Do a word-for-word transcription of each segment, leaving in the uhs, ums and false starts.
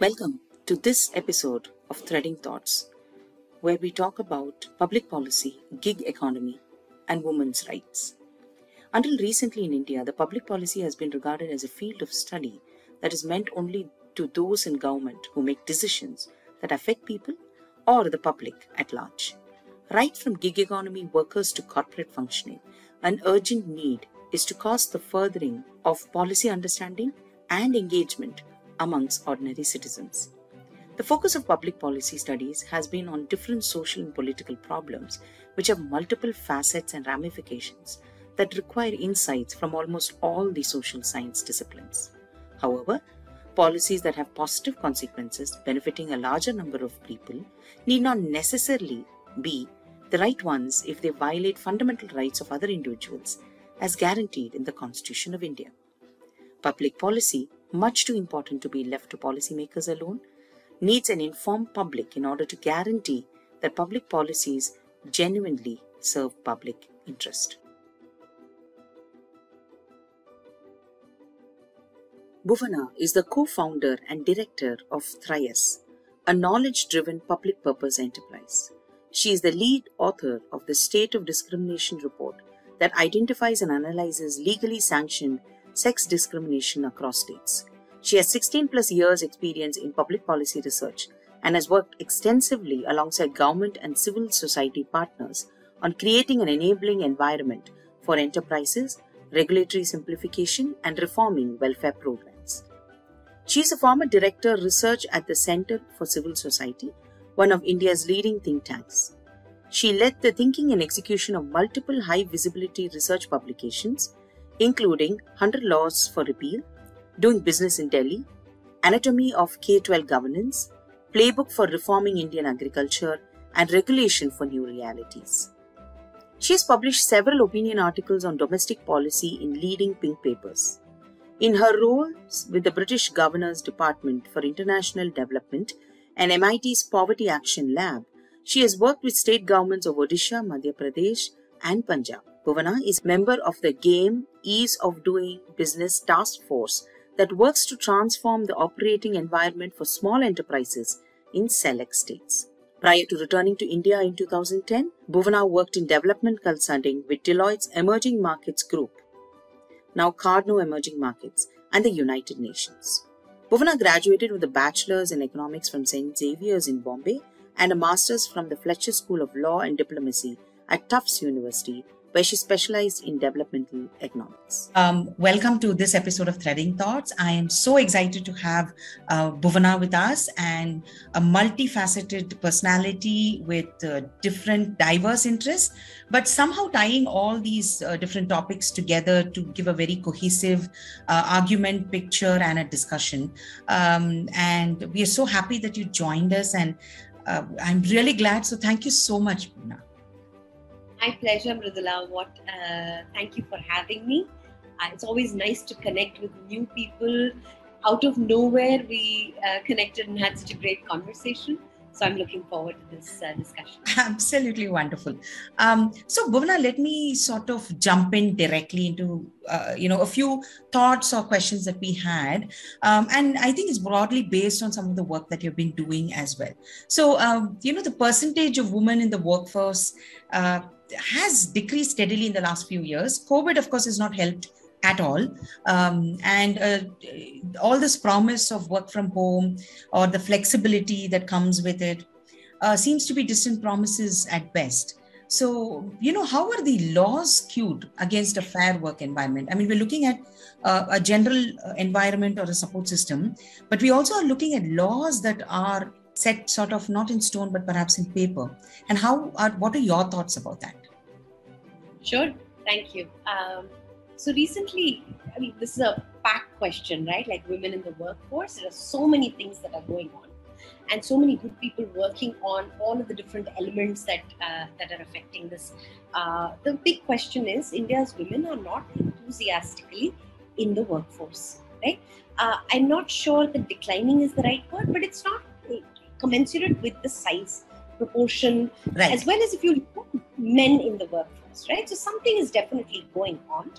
Welcome to this episode of Threading Thoughts, where we talk about public policy, gig economy, and women's rights. Until recently in India, the public policy has been regarded as a field of study that is meant only to those in government who make decisions that affect people or the public at large. Right from gig economy workers to corporate functioning, an urgent need is to cause the furthering of policy understanding and engagement amongst ordinary citizens. The focus of public policy studies has been on different social and political problems which have multiple facets and ramifications that require insights from almost all the social science disciplines. However, policies that have positive consequences benefiting a larger number of people need not necessarily be the right ones if they violate fundamental rights of other individuals as guaranteed in the Constitution of India. Public policy, much too important to be left to policymakers alone, needs an informed public in order to guarantee that public policies genuinely serve public interest. Bhuvana is the co-founder and director of Thryas, a knowledge-driven public purpose enterprise. She is the lead author of the State of Discrimination Report that identifies and analyzes legally sanctioned sex discrimination across states. She has sixteen plus years experience in public policy research and has worked extensively alongside government and civil society partners on creating an enabling environment for enterprises, regulatory simplification, and reforming welfare programs. She is a former director of research at the Center for Civil Society, one of India's leading think tanks. She led the thinking and execution of multiple high-visibility research publications, including one hundred laws for Repeal, Doing Business in Delhi, Anatomy of K twelve Governance, Playbook for Reforming Indian Agriculture, and Regulation for New Realities. She has published several opinion articles on domestic policy in leading pink papers. In her roles with the British Governor's Department for International Development and M I T's Poverty Action Lab, she has worked with state governments of Odisha, Madhya Pradesh, and Punjab. Bhuvana is a member of the GAME Ease of Doing Business Task Force that works to transform the operating environment for small enterprises in select states. Prior to returning to India in two thousand ten, Bhuvana worked in development consulting with Deloitte's Emerging Markets Group, now Cardno Emerging Markets, and the United Nations. Bhuvana graduated with a bachelor's in economics from Saint Xavier's in Bombay and a master's from the Fletcher School of Law and Diplomacy at Tufts University, where she specialized in developmental economics. Um, welcome to this episode of Threading Thoughts. I am so excited to have uh, Bhuvana with us, and a multifaceted personality with uh, different diverse interests, but somehow tying all these uh, different topics together to give a very cohesive uh, argument, picture, and a discussion. Um, and we are so happy that you joined us, and uh, I'm really glad. So thank you so much, Bhuvana. My pleasure, Mridula. What, uh, thank you for having me. Uh, it's always nice to connect with new people. Out of nowhere, we uh, connected and had such a great conversation. So I'm looking forward to this uh, discussion. Absolutely wonderful. Um, so Bhuvana, let me sort of jump in directly into, uh, you know, a few thoughts or questions that we had. Um, and I think it's broadly based on some of the work that you've been doing as well. So, um, you know, the percentage of women in the workforce uh, has decreased steadily in the last few years. COVID, of course, has not helped at all. Um, and uh, all this promise of work from home or the flexibility that comes with it uh, seems to be distant promises at best. So, you know, how are the laws skewed against a fair work environment? I mean, we're looking at uh, a general environment or a support system, but we also are looking at laws that are set sort of not in stone, but perhaps in paper. And how are, what are your thoughts about that? Sure. Thank you. Um... So recently, I mean, this is a packed question, right? Like women in the workforce, there are so many things that are going on and so many good people working on all of the different elements that, uh, that are affecting this. Uh, the big question is India's women are not enthusiastically in the workforce, right? Uh, I'm not sure that declining is the right word, but it's not commensurate with the size, proportion, right, as well as if you look at men in the workforce, right? So something is definitely going on,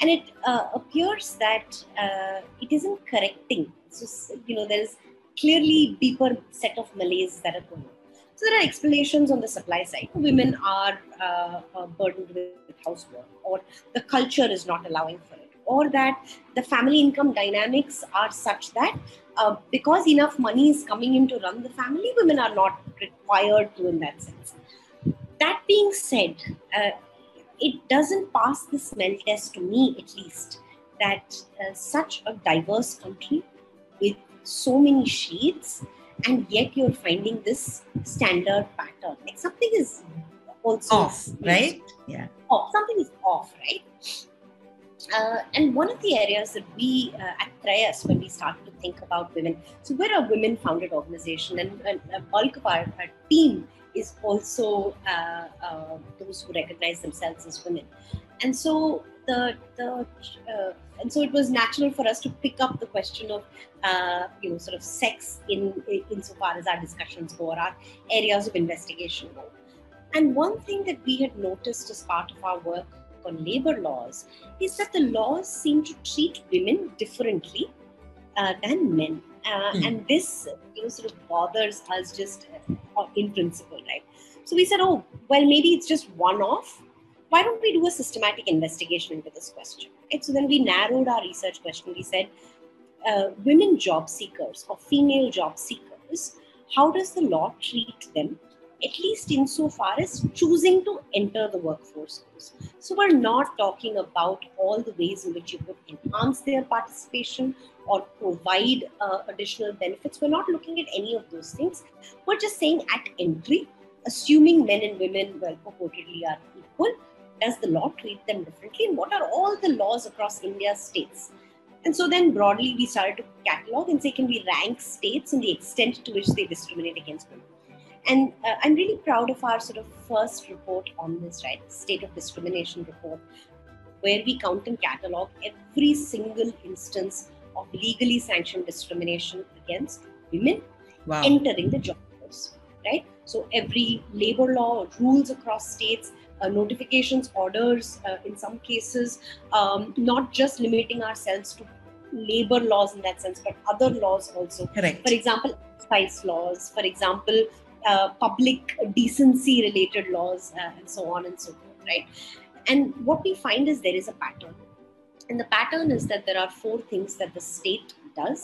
and it uh, appears that uh, it isn't correcting. So, you know, there is clearly deeper set of malaise that are going on. So there are explanations on the supply side. Women are uh, uh, burdened with housework, or the culture is not allowing for it, or that the family income dynamics are such that uh, because enough money is coming in to run the family, women are not required to in that sense. That being said, uh, it doesn't pass the smell test to me, at least, that uh, such a diverse country with so many shades, and yet you're finding this standard pattern. Like something is also off, right? Yeah. Off. Something is off, right? Uh, and one of the areas that we uh, at Thryas, when we started to think about women, so we're a women-founded organization, and, and a bulk of our, our team is also uh, uh, those who recognize themselves as women. And so the, the uh, and so it was natural for us to pick up the question of uh, you know sort of sex in insofar as our discussions go or our areas of investigation go. And one thing that we had noticed as part of our work on labor laws is that the laws seem to treat women differently uh, than men, uh, mm. and this you know sort of bothers us just uh, in principle, right? So we said, oh well, maybe it's just one off. Why don't we do a systematic investigation into this question? Right? So then we narrowed our research question. We said, uh, women job seekers or female job seekers, how does the law treat them? At least insofar as choosing to enter the workforce goes. So we're not talking about all the ways in which you could enhance their participation or provide uh, additional benefits. We're not looking at any of those things. We're just saying at entry, assuming men and women, well, purportedly are equal, does the law treat them differently, and what are all the laws across India's states? And so then broadly we started to catalog and say, can we rank states in the extent to which they discriminate against women? And uh, I'm really proud of our sort of first report on this, right, State of Discrimination Report, where we count and catalog every single instance of legally sanctioned discrimination against women wow. entering the job force, right? So every labor law, rules across states, Uh, notifications, orders, uh, in some cases, um, not just limiting ourselves to labor laws in that sense, but other laws also. Correct. For example, spice laws, for example, uh, public decency related laws, uh, and so on and so forth, right? And what we find is there is a pattern. And the pattern is that there are four things that the state does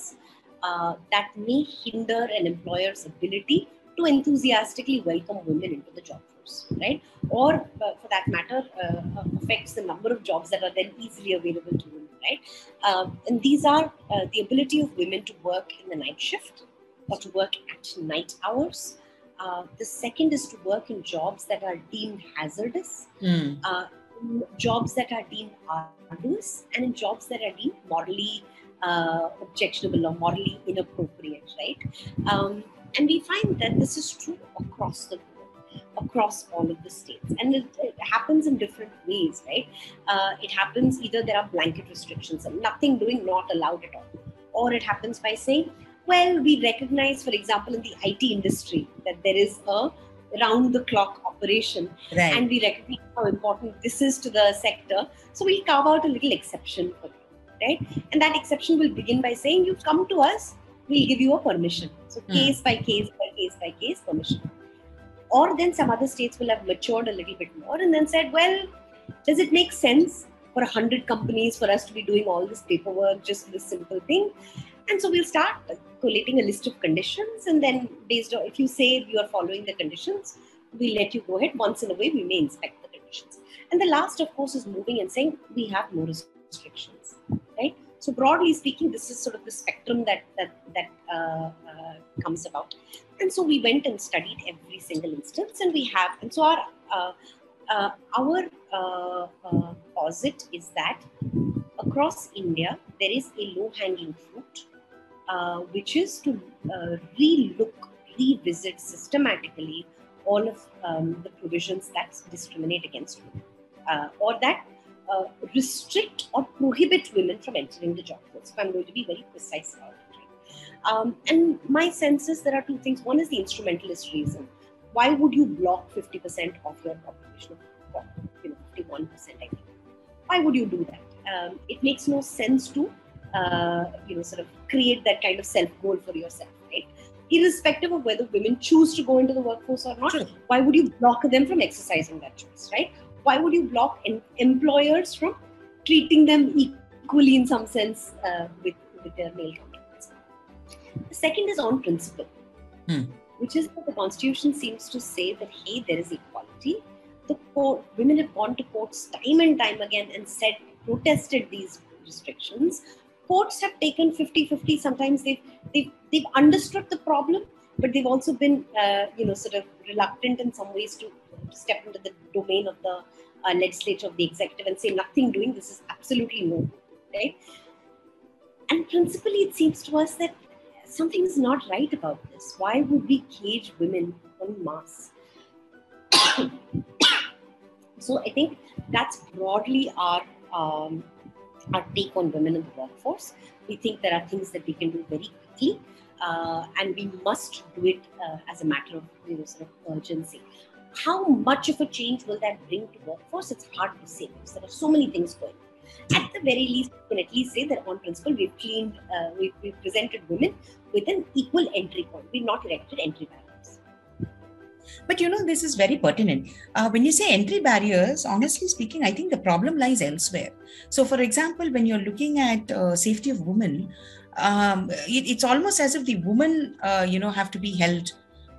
uh, that may hinder an employer's ability to enthusiastically welcome women into the job force, right? Or uh, for that matter, uh, affects the number of jobs that are then easily available to women, right? Uh, and these are uh, the ability of women to work in the night shift or to work at night hours. Uh, the second is to work in jobs that are deemed hazardous, mm. uh, jobs that are deemed arduous, and in jobs that are deemed morally uh, objectionable or morally inappropriate, right? Um, And we find that this is true across the board, across all of the states. And it, it happens in different ways, right? Uh, it happens either there are blanket restrictions, nothing doing, not allowed at all. Or it happens by saying, well, we recognize, for example, in the I T industry, that there is a round-the-clock operation. Right. And we recognize how important this is to the sector. So we carve out a little exception for you, right? And that exception will begin by saying, you come to us, we'll give you a permission. So case by case by case by case permission. Or then some other states will have matured a little bit more and then said, well, does it make sense for one hundred companies for us to be doing all this paperwork, just this simple thing? And so we'll start collating a list of conditions, and then based on, if you say you are following the conditions, we'll let you go ahead. Once in a way, we may inspect the conditions. And the last, of course, is moving and saying, we have no restrictions, right? So broadly speaking, this is sort of the spectrum that that, that uh, uh, comes about. And so we went and studied every single instance, and we have, and so our uh, uh, our uh, uh, posit is that across India, there is a low-hanging fruit, uh, which is to uh, re-look, revisit systematically all of um, the provisions that discriminate against women, uh, or that Uh, restrict or prohibit women from entering the job force. So I'm going to be very precise about it. Um, and my sense is there are two things. One is the instrumentalist reason. Why would you block fifty percent of your population? You know, fifty-one percent, I think. Why would you do that? Um, it makes no sense to, uh, you know, sort of create that kind of self-goal for yourself, right? irrespective of whether women choose to go into the workforce or not. Sure. Why would you block them from exercising that choice, right? Why would you block em- employers from treating them equally in some sense uh, with, with their male counterparts? The second is on principle, hmm. which is that the Constitution seems to say that, hey, there is equality. The court, women have gone to courts time and time again and said, protested these restrictions. Courts have taken fifty-fifty. Sometimes they've, they've, they've understood the problem, but they've also been, uh, you know, sort of reluctant in some ways to step into the domain of the uh, legislature, of the executive, and say nothing doing. This is absolutely no, right? And principally, it seems to us that something is not right about this. Why would we cage women en masse? So I think that's broadly our um, our take on women in the workforce. We think there are things that we can do very quickly, uh, and we must do it uh, as a matter of, you know, sort of urgency. How much of a change will that bring to workforce? It's hard to say because there are so many things going on. At the very least, we can at least say that on principle, we've cleaned, uh, we've, we've presented women with an equal entry point. We've not erected entry barriers. But you know, this is very pertinent. Uh, when you say entry barriers, honestly speaking, I think the problem lies elsewhere. So for example, when you're looking at uh, safety of women, um, it, it's almost as if the women, uh, you know, have to be held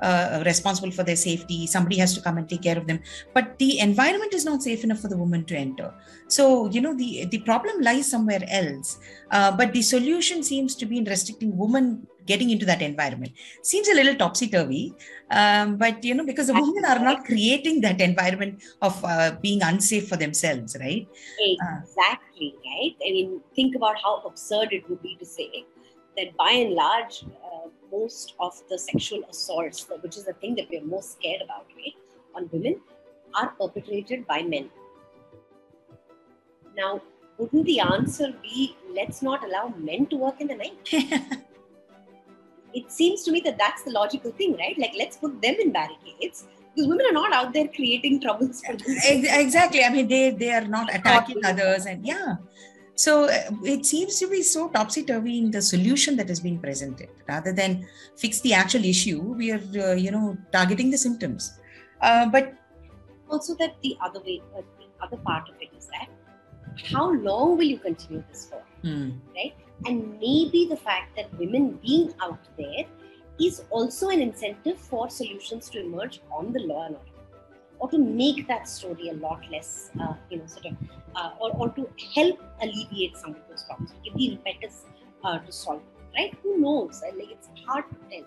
uh, responsible for their safety. Somebody has to come and take care of them. But the environment is not safe enough for the woman to enter. So, you know, the, the problem lies somewhere else. Uh, but the solution seems to be in restricting women getting into that environment. Seems a little topsy-turvy, um, but you know, because the women are not creating that environment of uh, being unsafe for themselves, right? Exactly, uh, right? I mean, think about how absurd it would be to say that by and large, uh, most of the sexual assaults, which is the thing that we're most scared about, right, on women, are perpetrated by men. Now, wouldn't the answer be, let's not allow men to work in the night? It seems to me that that's the logical thing, right? Like, let's put them in barricades because women are not out there creating troubles for themselves. Exactly. I mean, they, they are not attacking others. And yeah. So it seems to be so topsy-turvy in the solution that has been presented. Rather than fix the actual issue, we are, uh, you know, targeting the symptoms. Uh, but also that the other way, uh, the other part of it is that how long will you continue this for, hmm. right? And maybe the fact that women being out there is also an incentive for solutions to emerge on the law and order, or to make that story a lot less, uh, you know, sort of, uh, or, or to help alleviate some of those problems, to give the impetus uh, to solve it, right? Who knows? Like, it's hard to tell.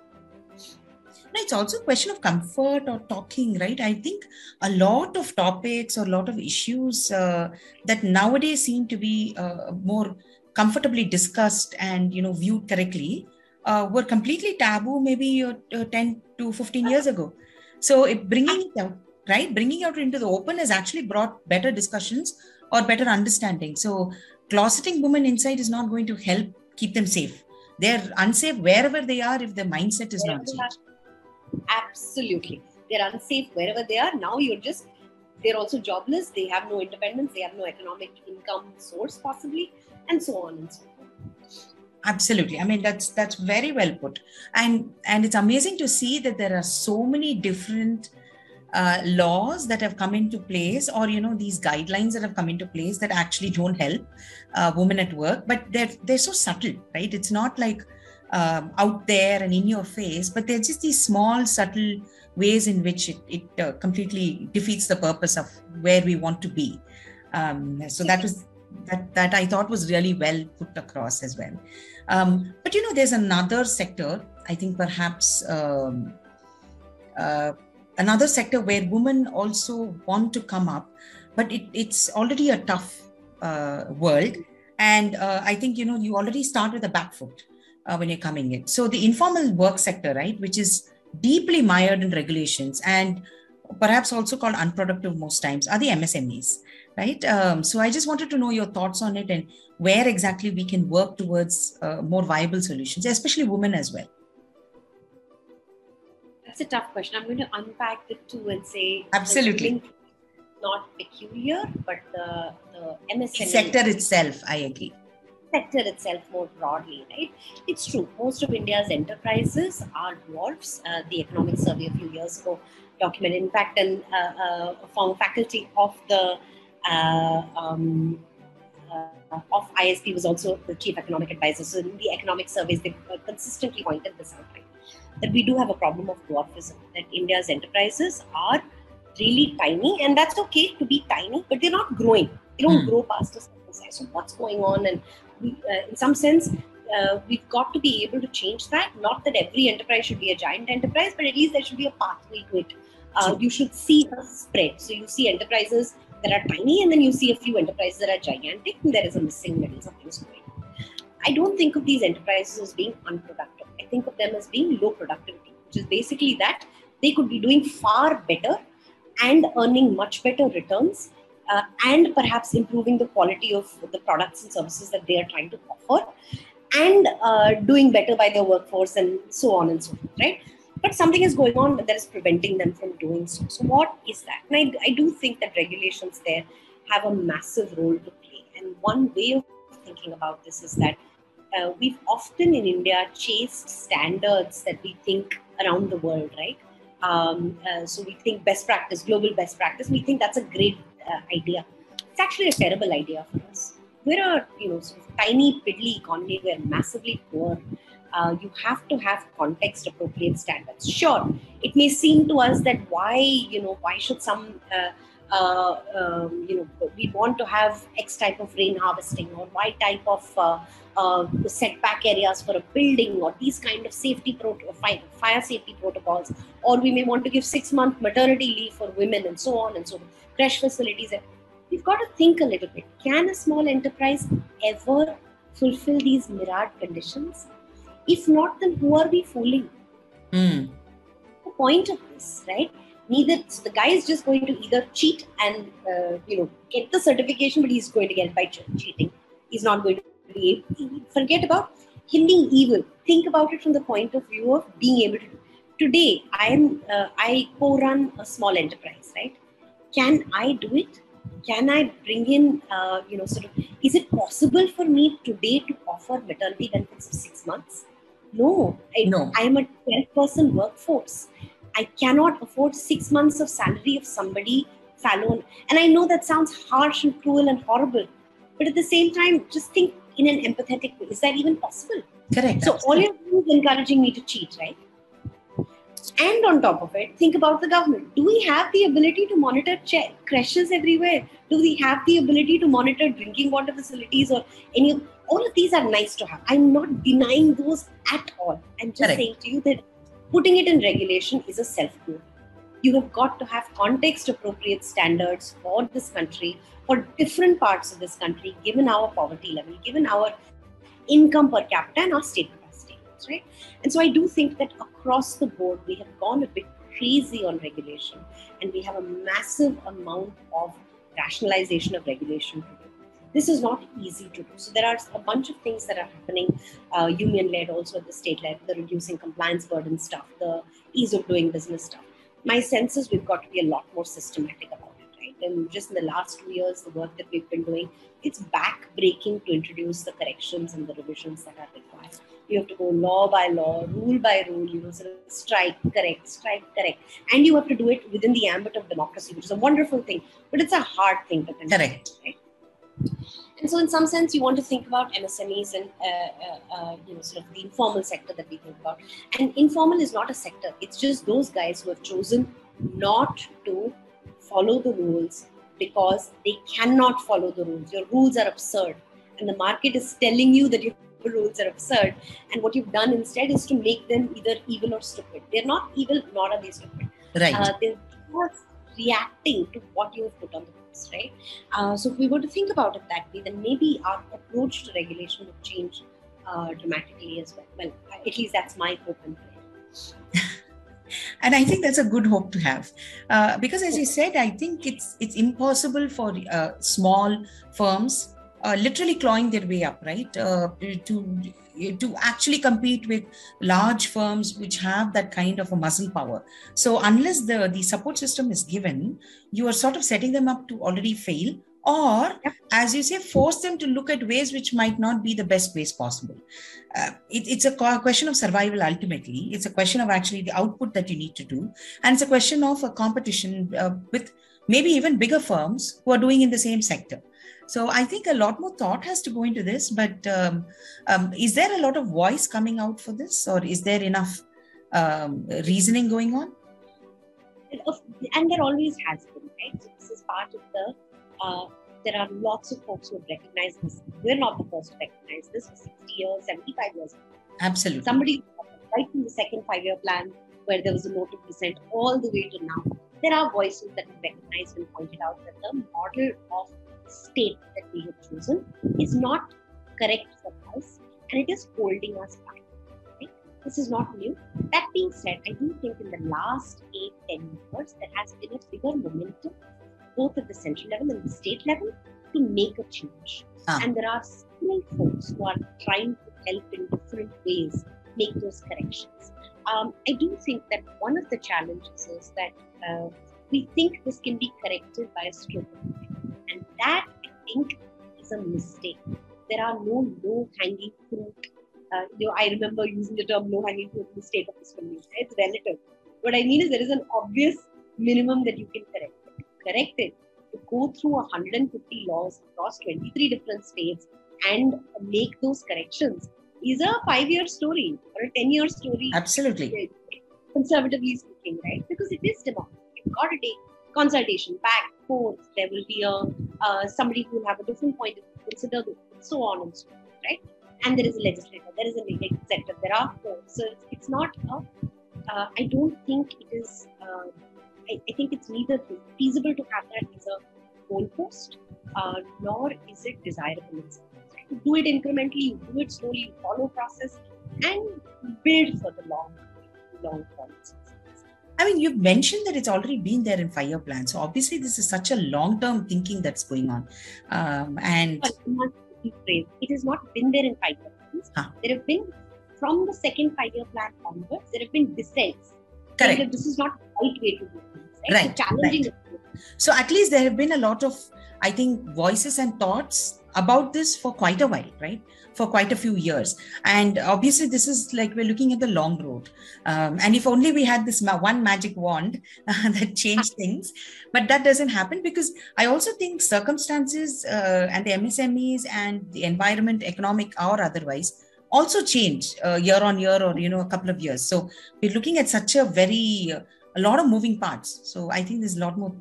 No, it's also a question of comfort or talking, right? I think a lot of topics or a lot of issues uh, that nowadays seem to be uh, more comfortably discussed and, you know, viewed correctly uh, were completely taboo maybe uh, uh, ten to fifteen years ago. So it bringing it out, right? Bringing out into the open has actually brought better discussions or better understanding. So closeting women inside is not going to help keep them safe. They're unsafe wherever they are if their mindset is wherever not safe. Absolutely. They're unsafe wherever they are. Now you're just, they're also jobless. They have no independence. They have no economic income source possibly. And so on and so forth. Absolutely. I mean, that's that's very well put. And and it's amazing to see that there are so many different uh, laws that have come into place, or, you know, these guidelines that have come into place that actually don't help uh, women at work. But they're, they're so subtle, right? It's not like um, out there and in your face, but they're just these small, subtle ways in which it, it uh, completely defeats the purpose of where we want to be. Um, so that was... That, that I thought was really well put across as well. Um, but, you know, there's another sector, I think perhaps um, uh, another sector where women also want to come up, but it, it's already a tough uh, world. And uh, I think, you know, you already start with a back foot uh, when you're coming in. So the informal work sector, right, which is deeply mired in regulations and perhaps also called unproductive most times, are the M S M Es. Right. Um, so I just wanted to know your thoughts on it and where exactly we can work towards uh, more viable solutions, especially women as well. That's a tough question. I'm going to unpack the two and say absolutely not peculiar, but the, the M S M E sector itself. I agree. sector itself more broadly, right? It's true, most of India's enterprises are dwarfs. Uh, the economic survey a few years ago documented, in fact, and uh, uh, former faculty of the uh, um, uh, of I S P was also the chief economic advisor. So in the economic surveys, they consistently pointed this out, right? That we do have a problem of dwarfism, that India's enterprises are really tiny, and that's okay to be tiny, but they're not growing. They don't mm. grow past a certain size. So what's going on? And we, uh, in some sense, uh, we've got to be able to change that. Not that every enterprise should be a giant enterprise, but at least there should be a pathway to it. Uh, you should see a spread. So you see enterprises that are tiny, and then you see a few enterprises that are gigantic, and there is a missing middle, something's going on. I don't think of these enterprises as being unproductive. I think of them as being low productivity, which is basically that they could be doing far better and earning much better returns, uh, and perhaps improving the quality of the products and services that they are trying to offer, and uh, doing better by their workforce, and so on and so forth, right? But something is going on that is preventing them from doing so. So what is that? And I, I do think that regulations there have a massive role to play. And one way of thinking about this is that uh, we've often in India chased standards that we think around the world, right? Um, uh, so we think best practice, global best practice, we think that's a great uh, idea. It's actually a terrible idea for us. We're a you know, sort of tiny, piddly economy, we're massively poor. Uh, you have to have context-appropriate standards. Sure, it may seem to us that why, you know, why should some, uh, uh, um, you know, we want to have X type of rain harvesting, or Y type of uh, uh, setback areas for a building, or these kind of safety prot- fire, fire safety protocols, or we may want to give six-month maternity leave for women, and so on and so forth, crash facilities. We've got to think a little bit. Can a small enterprise ever fulfill these myriad conditions? If not, then who are we fooling? Mm. The point of this, right? Neither so the guy is just going to either cheat and uh, you know get the certification, but he's going to get it by cheating. He's not going to be able, forget about hindering evil. Think about it from the point of view of being able to. Today, I am uh, I co-run a small enterprise, right? Can I do it? Can I bring in, uh, you know, sort of? Is it possible for me today to offer maternity benefits for six months? No, I, no. I'm a twelve person workforce. I cannot afford six months of salary of somebody fallow. And I know that sounds harsh and cruel and horrible, but at the same time, just think in an empathetic way. Is that even possible? Correct. So absolutely. All you're doing is encouraging me to cheat, right? And on top of it, think about the government. Do we have the ability to monitor ch- crashes everywhere? Do we have the ability to monitor drinking water facilities or any of... All of these are nice to have. I'm not denying those at all. I'm just Correct. saying to you that putting it in regulation is a self-goal. You have got to have context-appropriate standards for this country, for different parts of this country, given our poverty level, given our income per capita and our state capacity, right? And so I do think that across the board, we have gone a bit crazy on regulation, and we have a massive amount of rationalization of regulation to do. This is not easy to do. So there are a bunch of things that are happening, uh, union-led, also at the state-led, the reducing compliance burden stuff, the ease of doing business stuff. My sense is we've got to be a lot more systematic about it, right? And just in the last two years, the work that we've been doing, it's back-breaking to introduce the corrections and the revisions that are required. You have to go law by law, rule by rule, you know, sort of strike, correct, strike, correct. And you have to do it within the ambit of democracy, which is a wonderful thing, but it's a hard thing to consider. Correct. Right? And so in some sense, you want to think about M S M Es and, uh, uh, uh, you know, sort of the informal sector that we think about. And informal is not a sector. It's just those guys who have chosen not to follow the rules because they cannot follow the rules. Your rules are absurd. And the market is telling you that your rules are absurd. And what you've done instead is to make them either evil or stupid. They're not evil, nor are they stupid. Right. Uh, they're just reacting to what you have put on the books, right? Uh, so if we were to think about it that way, then maybe our approach to regulation would change uh, dramatically as well. Well, at least that's my hope and prayer. And I think that's a good hope to have, uh, because as you said, I think it's it's impossible for uh, small firms Uh, literally clawing their way up, right? Uh, to to actually compete with large firms which have that kind of a muscle power. So unless the, the support system is given, you are sort of setting them up to already fail or yep. as you say, force them to look at ways which might not be the best ways possible. Uh, it, it's a question of survival ultimately. It's a question of actually the output that you need to do. And it's a question of a competition uh, with maybe even bigger firms who are doing in the same sector. So I think a lot more thought has to go into this, but um, um, is there a lot of voice coming out for this, or is there enough um, reasoning going on? And there always has been, right? So this is part of the, uh, there are lots of folks who have recognized this. We're not the first to recognize this for sixty years, seventy-five years. Absolutely. Somebody right from the second five-year plan where there was a note of dissent all the way to now. There are voices that have recognized and pointed out that the model of state that we have chosen is not correct for us, and it is holding us back. Right? This is not new. That being said, I do think in the last eight to ten years, there has been a bigger momentum, both at the central level and the state level, to make a change. Ah. And there are several folks who are trying to help in different ways make those corrections. Um, I do think that one of the challenges is that uh, we think this can be corrected by a stroke of the hand. And that, I think, is a mistake. There are no low-hanging fruit. Uh, you know, I remember using the term low-hanging fruit in the state of discrimination. It's relative. What I mean is there is an obvious minimum that you can correct. If you correct it, you go through one hundred fifty laws across twenty-three different states and make those corrections is a five-year story or a ten-year story. Absolutely. Conservatively speaking, right? Because it is democratic. You've got to take consultation back, forth. There will be a uh, somebody who will have a different point of view, consider this, so on and so on, right? And there is a legislator, there is an executive sector, there are courts. So it's, it's not a, uh, I don't think it is, uh, I, I think it's neither feasible to have that as a goalpost, uh, nor is it desirable itself. You do it incrementally, you do it slowly, you follow process and build for the long, long policies. I mean, you've mentioned that it's already been there in five-year plans. So obviously, this is such a long-term thinking that's going on. Um, and it has not been there in five-year plans. Huh. There have been, from the second five-year plan onwards, there have been dissents. Correct. This is not the right way to do things. Right. Right. So challenging. Right. So at least there have been a lot of, I think, voices and thoughts about this for quite a while, right? For quite a few years. And obviously, this is like we're looking at the long road. Um, and if only we had this ma- one magic wand uh, that changed things, but that doesn't happen, because I also think circumstances uh, and the M S M Es and the environment, economic or otherwise, also change uh, year on year or, you know, a couple of years. So we're looking at such a very, uh, a lot of moving parts. So I think there's a lot more,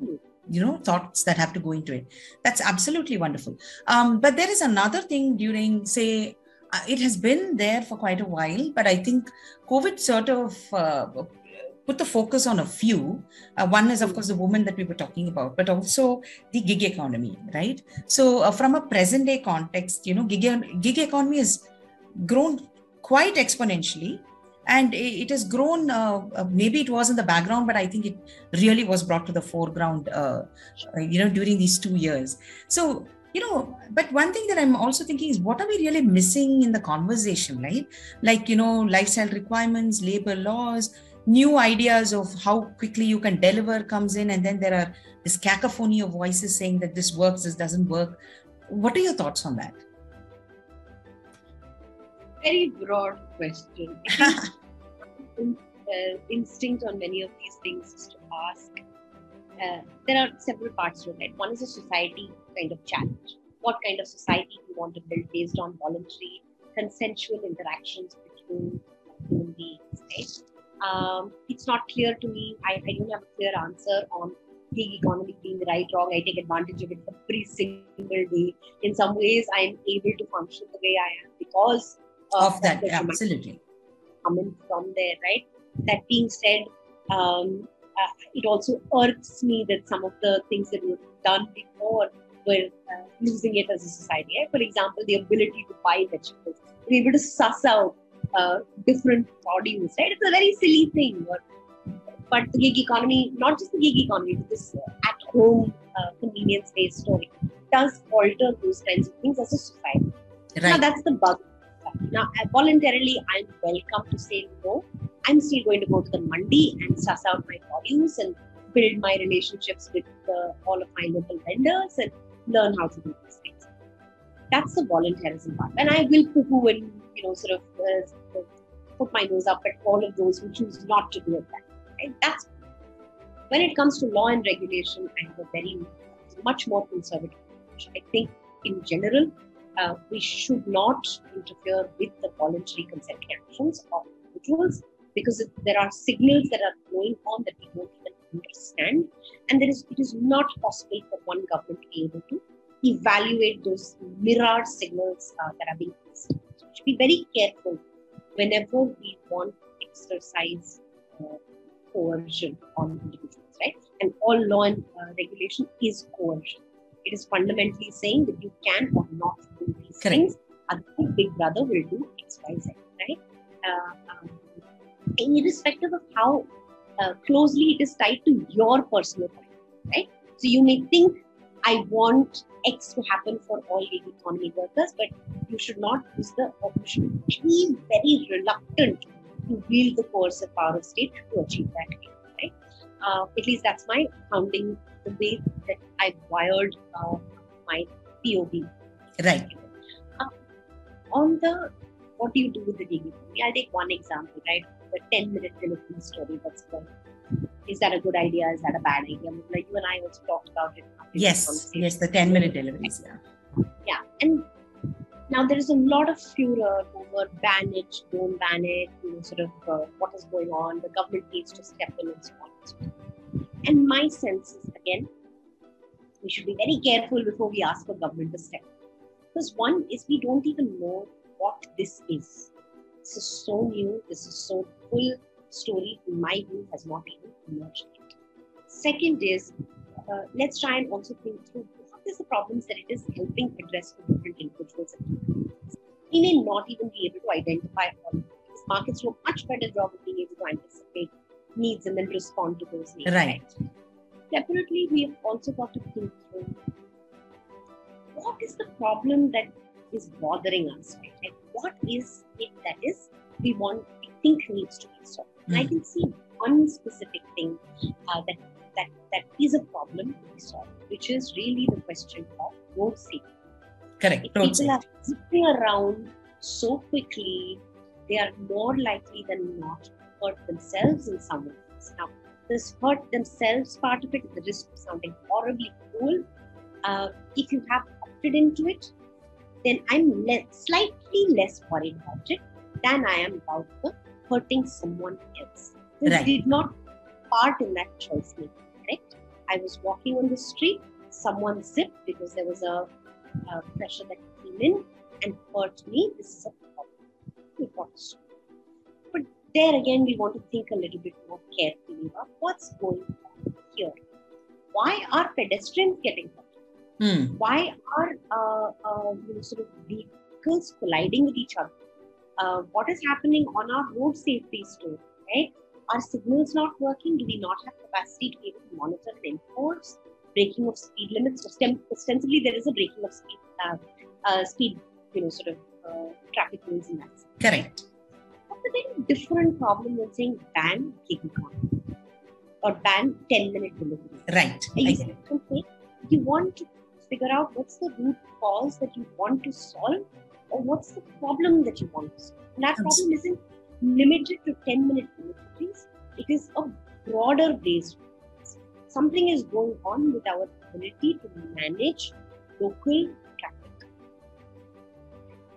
you know, thoughts that have to go into it. That's absolutely wonderful. Um, but there is another thing during, say, uh, it has been there for quite a while, but I think COVID sort of uh, put the focus on a few. Uh, one is, of course, the woman that we were talking about, but also the gig economy, right? So uh, from a present day context, you know, gig, gig economy has grown quite exponentially. And it has grown, uh, maybe it was in the background, but I think it really was brought to the foreground, uh, you know, during these two years. So, you know, but one thing that I'm also thinking is, what are we really missing in the conversation, right? Like, you know, lifestyle requirements, labor laws, new ideas of how quickly you can deliver comes in. And then there are this cacophony of voices saying that this works, this doesn't work. What are your thoughts on that? Very broad question. I think uh, instinct on many of these things is to ask. Uh, there are several parts to it. One is a society kind of challenge. What kind of society do you want to build based on voluntary, consensual interactions between human beings? Right? Um, it's not clear to me. I, I don't have a clear answer on gig economy being right, wrong. I take advantage of it every single day. In some ways, I'm able to function the way I am because Of, of that, absolutely. Coming from there, right? That being said, um, uh, it also irks me that some of the things that we've done before were uh, losing it as a society. Right? For example, the ability to buy vegetables, we're able to suss out uh, different produce, right? It's a very silly thing. Or, but the gig economy, not just the gig economy, but this uh, at-home uh, convenience-based story does alter those kinds of things as a society. Right. Now, that's the bug. Now, voluntarily, I'm welcome to say no. I'm still going to go to the mandi and suss out my produce and build my relationships with uh, all of my local vendors and learn how to do these things. That's the voluntarism part. And I will poo-poo and, you know, sort of uh, put my nose up at all of those who choose not to do it that way. Right? That's, when it comes to law and regulation, I have a very much more conservative approach. I think in general, uh, we should not interfere with the voluntary consent actions of individuals, because there are signals that are going on that we don't even understand, and there is, it is not possible for one government to be able to evaluate those mirror signals uh, that are being placed. So we should be very careful whenever we want to exercise uh, coercion on individuals, right? And all law and uh, regulation is coercion. It is fundamentally saying that you can or not do these Correct. Things. Otherwise, Big Brother will do X Y Z, right? Uh, um, irrespective of how uh, closely it is tied to your personal life, right? So you may think, I want X to happen for all legal economy workers, but you should not use the option. You should be very reluctant to wield the coercive power of state to achieve that aim, right? Uh, at least that's my founding, the way that I wired uh, my P O B. Right. Uh, on the, what do you do with the legal economy? I'll take one example, right? The ten minute Philippine story that's going. Is that a good idea? Is that a bad idea? Like you and I also talked about it. Yes, yes, the ten minute deliveries. Yeah. Yeah, and now there is a lot of furor over ban it, don't ban it, you know, sort of uh, what is going on, the government needs to step in and so on and so on. And my sense is, again, we should be very careful before we ask for government to step in. Because one is we don't even know what this is. This is so new, this is so full. Story, in my view, has not even emerged yet. Second is, uh, let's try and also think through what is the problems that it is helping address for different individuals and communities. We may not even be able to identify all of these. Markets do a much better job of being able to anticipate needs and then respond to those needs. Right. Separately, we have also got to think through what is the problem that is bothering us, right? Like, what is it that is we want, we think needs to be solved? And I can see one specific thing uh, that, that that is a problem to be solved, which is really the question of road safety. Correct. If road people safety. are zipping around so quickly, they are more likely than not to hurt themselves in some ways. Now, this hurt themselves part of it, the risk of sounding horribly cruel. Uh, if you have opted into it, then I'm le- slightly less worried about it than I am about the hurting someone else. This right. did not part in that choice making, correct? I was walking on the street, someone zipped because there was a uh, pressure that came in and hurt me. This is a problem. But there again, we want to think a little bit more carefully about what's going on here. Why are pedestrians getting hurt? Hmm. Why are uh, uh, you know, sort of vehicles colliding with each other? Uh, what is happening on our road safety story, right? Are signals not working? Do we not have capacity to be able to monitor and enforce breaking of speed limits? Ostensibly, there is a breaking of speed, uh, uh, speed, you know, sort of uh, traffic rules in that. Correct. That's a very different problem than saying ban gig economy or ban ten minute delivery. Right. You, okay. you want to figure out what's the root cause that you want to solve, or what's the problem that you want to solve. And that problem isn't limited to ten minute deliveries. It is a broader based problem. Something is going on with our ability to manage local traffic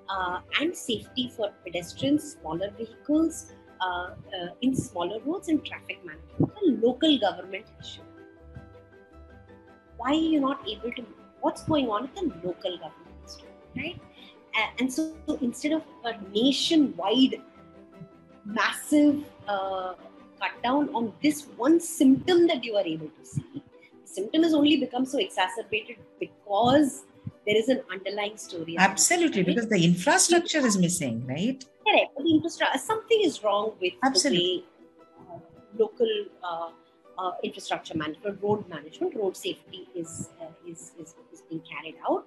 uh, and safety for pedestrians, smaller vehicles, uh, uh, in smaller roads, and traffic management, a local government issue. Why are you not able to, what's going on with the local government issue, right? Uh, and so, so instead of a nationwide, massive uh, cut down on this one symptom that you are able to see, the symptom has only become so exacerbated because there is an underlying story. Absolutely, that, right? Because the infrastructure is missing, right? Correct. The infrastructure, something is wrong with Absolutely. the way uh, local uh, uh, infrastructure management, road management, road safety is uh, is, is is being carried out.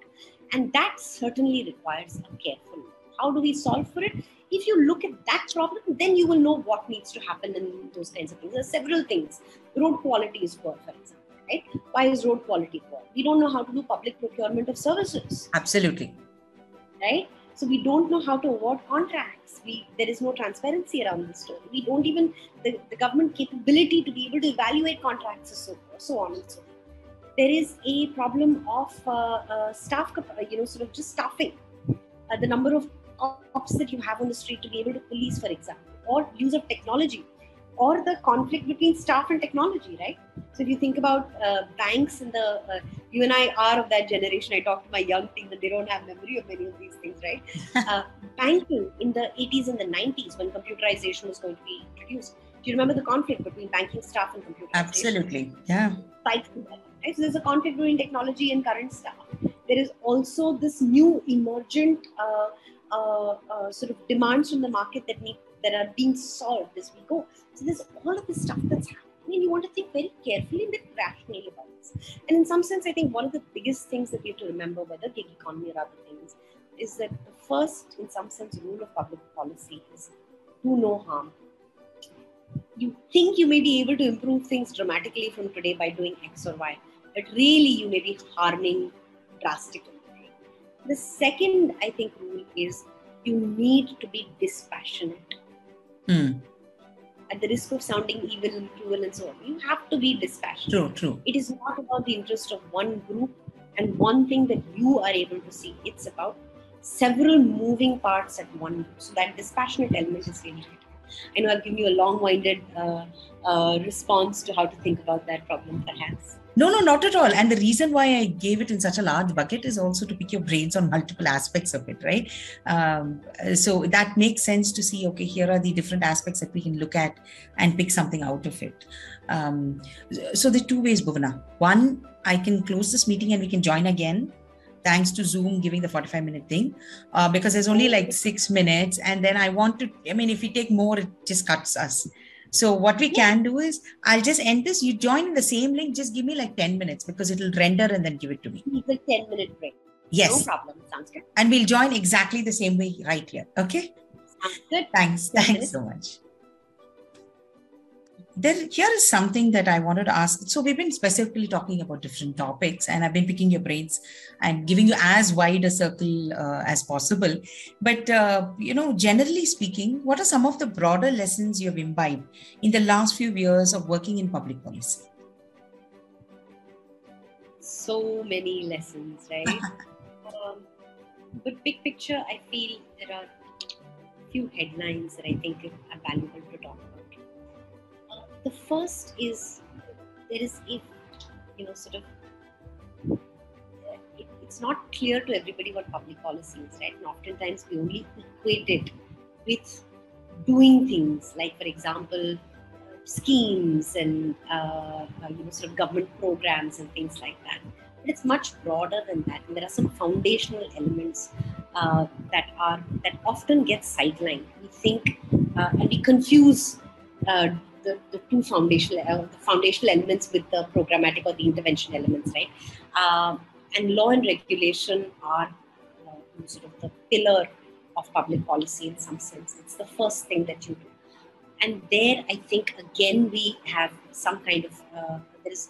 And that certainly requires a careful look. How do we solve for it? If you look at that problem, then you will know what needs to happen in those kinds of things. There are several things. Road quality is poor, for example. right? Why is road quality poor? We don't know how to do public procurement of services. Absolutely. Right? So we don't know how to award contracts. We, there is no transparency around this story. We don't even, the, the government capability to be able to evaluate contracts is so poor, so on and so forth. There is a problem of uh, uh, staff, you know, sort of just staffing. Uh, the number of cops that you have on the street to be able to police, for example, or use of technology, or the conflict between staff and technology, right? So if you think about uh, banks and the, uh, you and I are of that generation. I talk to my young team and they don't have memory of many of these things, right? Uh, banking in the eighties and the nineties, when computerization was going to be introduced, do you remember the conflict between banking staff and computerization? Absolutely, yeah. Right? So there's a conflict between technology and current staff. There is also this new emergent uh, uh, uh, sort of demands from the market that need, that are being solved as we go. So there's all of this stuff that's happening, and you want to think very carefully and very rationally about this. And in some sense, I think one of the biggest things that we have to remember, whether gig economy or other things, is that the first, in some sense, rule of public policy is do no harm. You think you may be able to improve things dramatically from today by doing X or Y, but really you may be harming drastically. The second, I think, rule is you need to be dispassionate. Mm. At the risk of sounding evil and cruel and so on, you have to be dispassionate. True, true. It is not about the interest of one group and one thing that you are able to see. It's about several moving parts at one group. So that dispassionate element is really important. I know I've given you a long-winded uh, uh, response to how to think about that problem, perhaps. No, no, not at all. And the reason why I gave it in such a large bucket is also to pick your brains on multiple aspects of it, right? Um, so that makes sense to see, okay, here are the different aspects that we can look at and pick something out of it. Um, so there are two ways, Bhuvana. One, I can close this meeting and we can join again. Thanks to Zoom giving the forty-five minute thing, uh, because there's only like six minutes. And then I want to, I mean, if we take more, it just cuts us. So what we can do is I'll just end this. You join the same link, just give me like ten minutes because it'll render and then give it to me. It's a ten minute break. Yes. No problem. Sounds good. And we'll join exactly the same way right here. Okay. Sounds good. Thanks. Thanks so much. There, here is something that I wanted to ask. So we've been specifically talking about different topics and I've been picking your brains and giving you as wide a circle uh, as possible. But, uh, you know, generally speaking, what are some of the broader lessons you have imbibed in the last few years of working in public policy? So many lessons, right? um, but big picture, I feel there are a few headlines that I think are valuable to talk about. The first is, there is a, you know, sort of, it, it's not clear to everybody what public policy is, right? And oftentimes we only equate it with doing things like, for example, schemes and, uh, you know, sort of government programs and things like that. But it's much broader than that. And there are some foundational elements uh, that are, that often get sidelined. We think, uh, and we confuse uh, The, the two foundational uh, the foundational elements with the programmatic or the intervention elements, right? Um, and law and regulation are uh, sort of the pillar of public policy in some sense. It's the first thing that you do. And there, I think, again, we have some kind of, uh, there is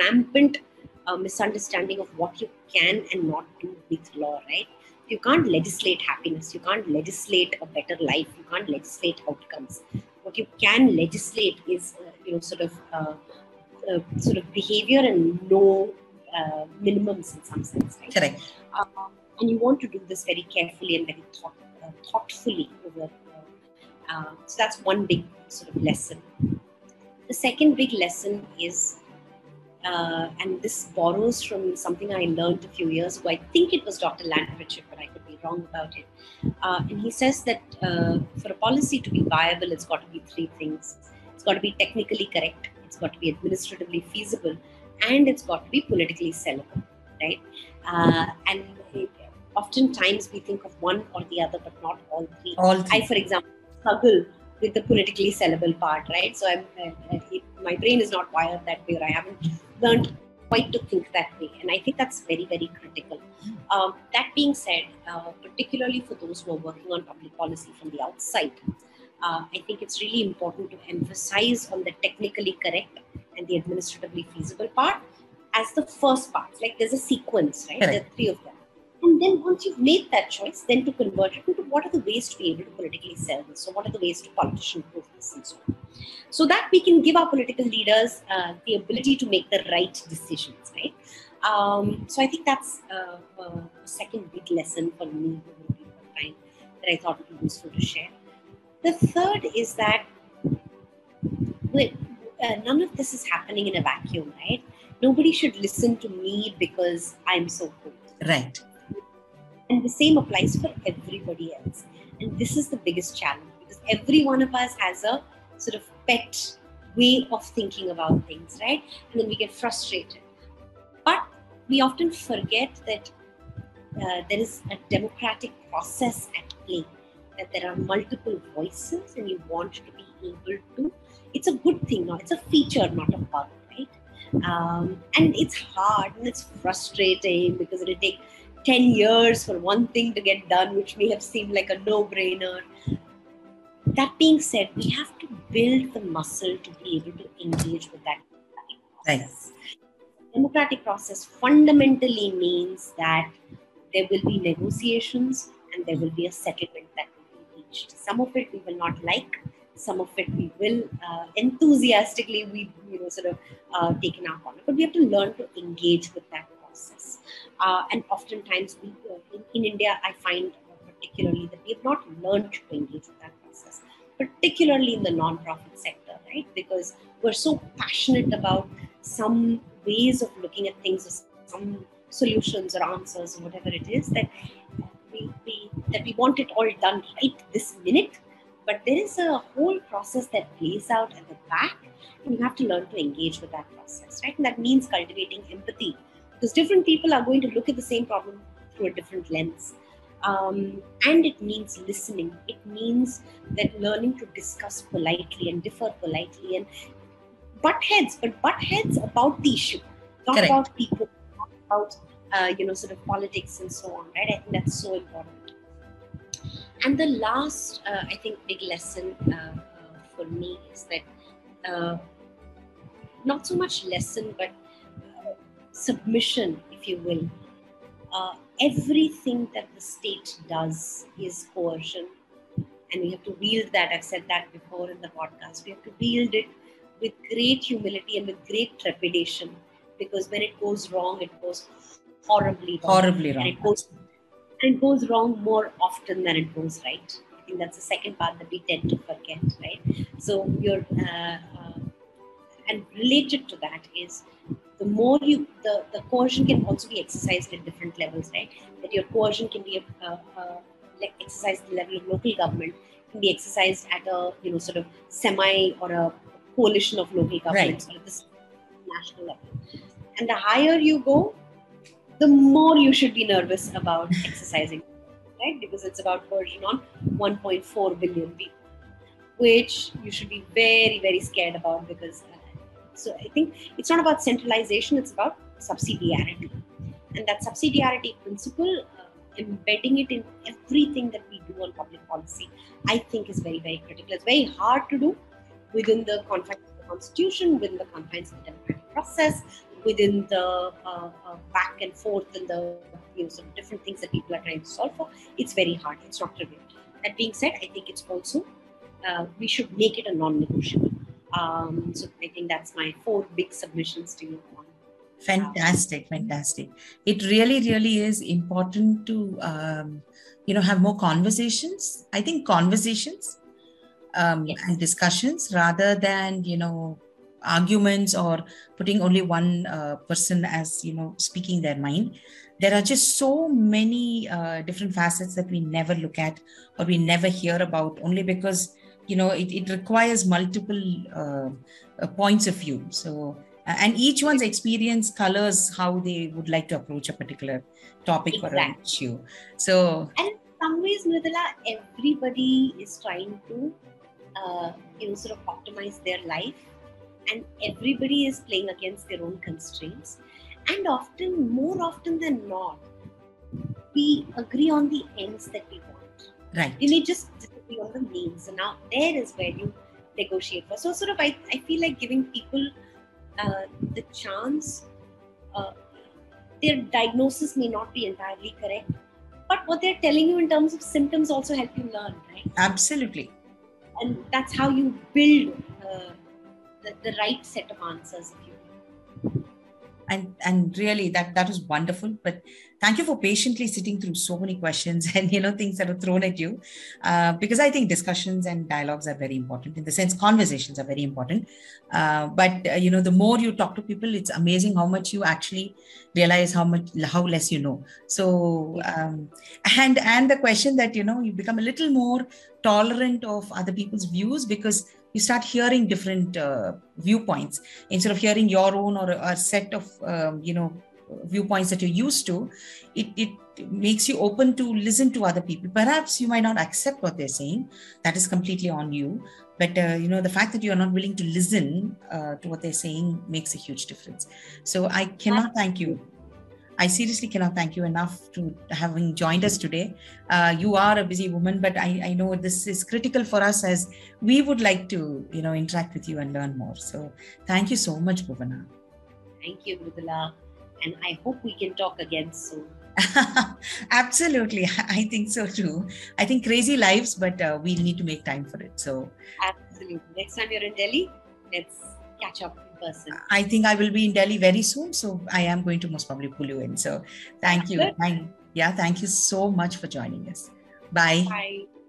rampant uh, misunderstanding of what you can and not do with law, right? You can't legislate happiness. You can't legislate a better life. You can't legislate outcomes. What you can legislate is, uh, you know, sort of, uh, uh, sort of behavior and no uh, minimums in some sense, right? Correct. Uh, and you want to do this very carefully and very thought, uh, thoughtfully. Over, uh, uh, so that's one big sort of lesson. The second big lesson is, uh, and this borrows from something I learned a few years ago. I think it was Doctor Landrychik, but I could be wrong about it. Uh, and he says that uh, for a policy to be viable, it's got to be three things. It's got to be technically correct, it's got to be administratively feasible, and it's got to be politically sellable, right? Uh, and oftentimes we think of one or the other, but not all three. All three. I, for example, struggle with the politically sellable part, right? So I'm, I, I, my brain is not wired that way, or I haven't learned quite to think that way. And I think that's very, very critical. Um, that being said, uh, particularly for those who are working on public policy from the outside, uh, I think it's really important to emphasize on the technically correct and the administratively feasible part as the first part. Like there's a sequence, right? Correct. There are three of them. And then once you've made that choice, then to convert it into what are the ways to be able to politically sell this? So what are the ways to politician proof this and so on? So that we can give our political leaders uh, the ability to make the right decisions, right? Um, so I think that's uh, a second big lesson for me that I thought would be useful to share. The third is that well, uh, none of this is happening in a vacuum, right? Nobody should listen to me because I'm so cool. Right. And the same applies for everybody else. And this is the biggest challenge because every one of us has a sort of pet way of thinking about things, right? And then we get frustrated. But we often forget that uh, there is a democratic process at play, that there are multiple voices and you want to be able to, it's a good thing, not, it's a feature, not a bug, right? Um, and it's hard and it's frustrating because it'll take ten years for one thing to get done, which may have seemed like a no-brainer. That being said, we have to build the muscle to be able to engage with that process. Nice. Democratic process fundamentally means that there will be negotiations and there will be a settlement that will be reached. Some of it we will not like, some of it we will uh, enthusiastically we you know sort of uh, take in our corner. But we have to learn to engage with that process. Uh, and oftentimes we uh, in, in India, I find particularly that we have not learned to engage with that process, particularly in the non-profit sector, right? Because we're so passionate about some ways of looking at things, some solutions or answers or whatever it is that we, we that we want it all done right this minute, but there is a whole process that plays out at the back, and you have to learn to engage with that process, right? And that means cultivating empathy because different people are going to look at the same problem through a different lens, um, and it means listening. It means that learning to discuss politely and differ politely and. Butt heads, but butt heads about the issue, not Correct. About people, not about uh, you know sort of politics and so on, right? I think that's so important. And the last, uh, I think, big lesson uh, uh, for me is that uh, not so much lesson, but uh, submission, if you will. Uh, everything that the state does is coercion, and we have to wield that. I've said that before in the podcast. We have to wield it with great humility and with great trepidation, because when it goes wrong, it goes horribly wrong. Horribly wrong. And it goes, and it goes wrong more often than it goes right. I think that's the second part that we tend to forget, right? So you're, uh, uh, and related to that is the more you, the, the coercion can also be exercised at different levels, right? That your coercion can be uh, uh, exercised at the level of local government, can be exercised at a, you know, sort of semi or a coalition of local governments right. Or at the national level. And the higher you go, the more you should be nervous about exercising, right? Because it's about coercion on one point four billion people, which you should be very, very scared about because, uh, so I think it's not about centralization, it's about subsidiarity. And that subsidiarity principle, uh, embedding it in everything that we do on public policy, I think is very, very critical. It's very hard to do within the confines of the Constitution, within the confines of the democratic process, within the uh, uh, back and forth and the you know, sort of different things that people are trying to solve for, it's very hard, it's not trivial. That being said, I think it's also, uh, we should make it a non-negotiable. Um, so I think that's my four big submissions to you. Fantastic, fantastic. It really, really is important to, um, you know, have more conversations. I think conversations. Um, yes. And discussions rather than, you know, arguments or putting only one uh, person as, you know, speaking their mind. There are just so many uh, different facets that we never look at or we never hear about only because, you know, it, it requires multiple uh, uh, points of view. So, uh, and each one's experience colors how they would like to approach a particular topic exactly. or an issue. So, and in some ways, Mridula, everybody is trying to Uh, you know, sort of optimize their life, and everybody is playing against their own constraints. And often, more often than not, we agree on the ends that we want. Right. We may just disagree on the means. And now there is where you negotiate for. So sort of, I, I feel like giving people uh, the chance uh, their diagnosis may not be entirely correct, but what they're telling you in terms of symptoms also help you learn, right? Absolutely. And that's how you build uh, the, the right set of answers, if you will. And and really, that that was wonderful. But thank you for patiently sitting through so many questions and, you know, things that are thrown at you, uh, because I think discussions and dialogues are very important. In the sense, conversations are very important. Uh, but uh, you know, the more you talk to people, it's amazing how much you actually realize how much how less you know. So um, and and the question that, you know, you become a little more tolerant of other people's views, because you start hearing different uh, viewpoints instead of hearing your own or a set of um, you know viewpoints that you're used to. It it makes you open to listen to other people. Perhaps you might not accept what they're saying. That is completely on you. But uh, you know, the fact that you are not willing to listen uh, to what they're saying makes a huge difference. So I cannot thank you. I seriously cannot thank you enough to having joined us today. Uh, you are a busy woman, but I, I know this is critical for us, as we would like to, you know, interact with you and learn more. So thank you so much, Bhuvana. Thank you, Mridula. And I hope we can talk again soon. Absolutely. I think so too. I think crazy lives, but uh, we need to make time for it. So absolutely. Next time you're in Delhi, let's catch up. Person. I think I will be in Delhi very soon, so I am going to most probably pull you in. So thank you. Thank, yeah, thank you so much for joining us. Bye. Bye.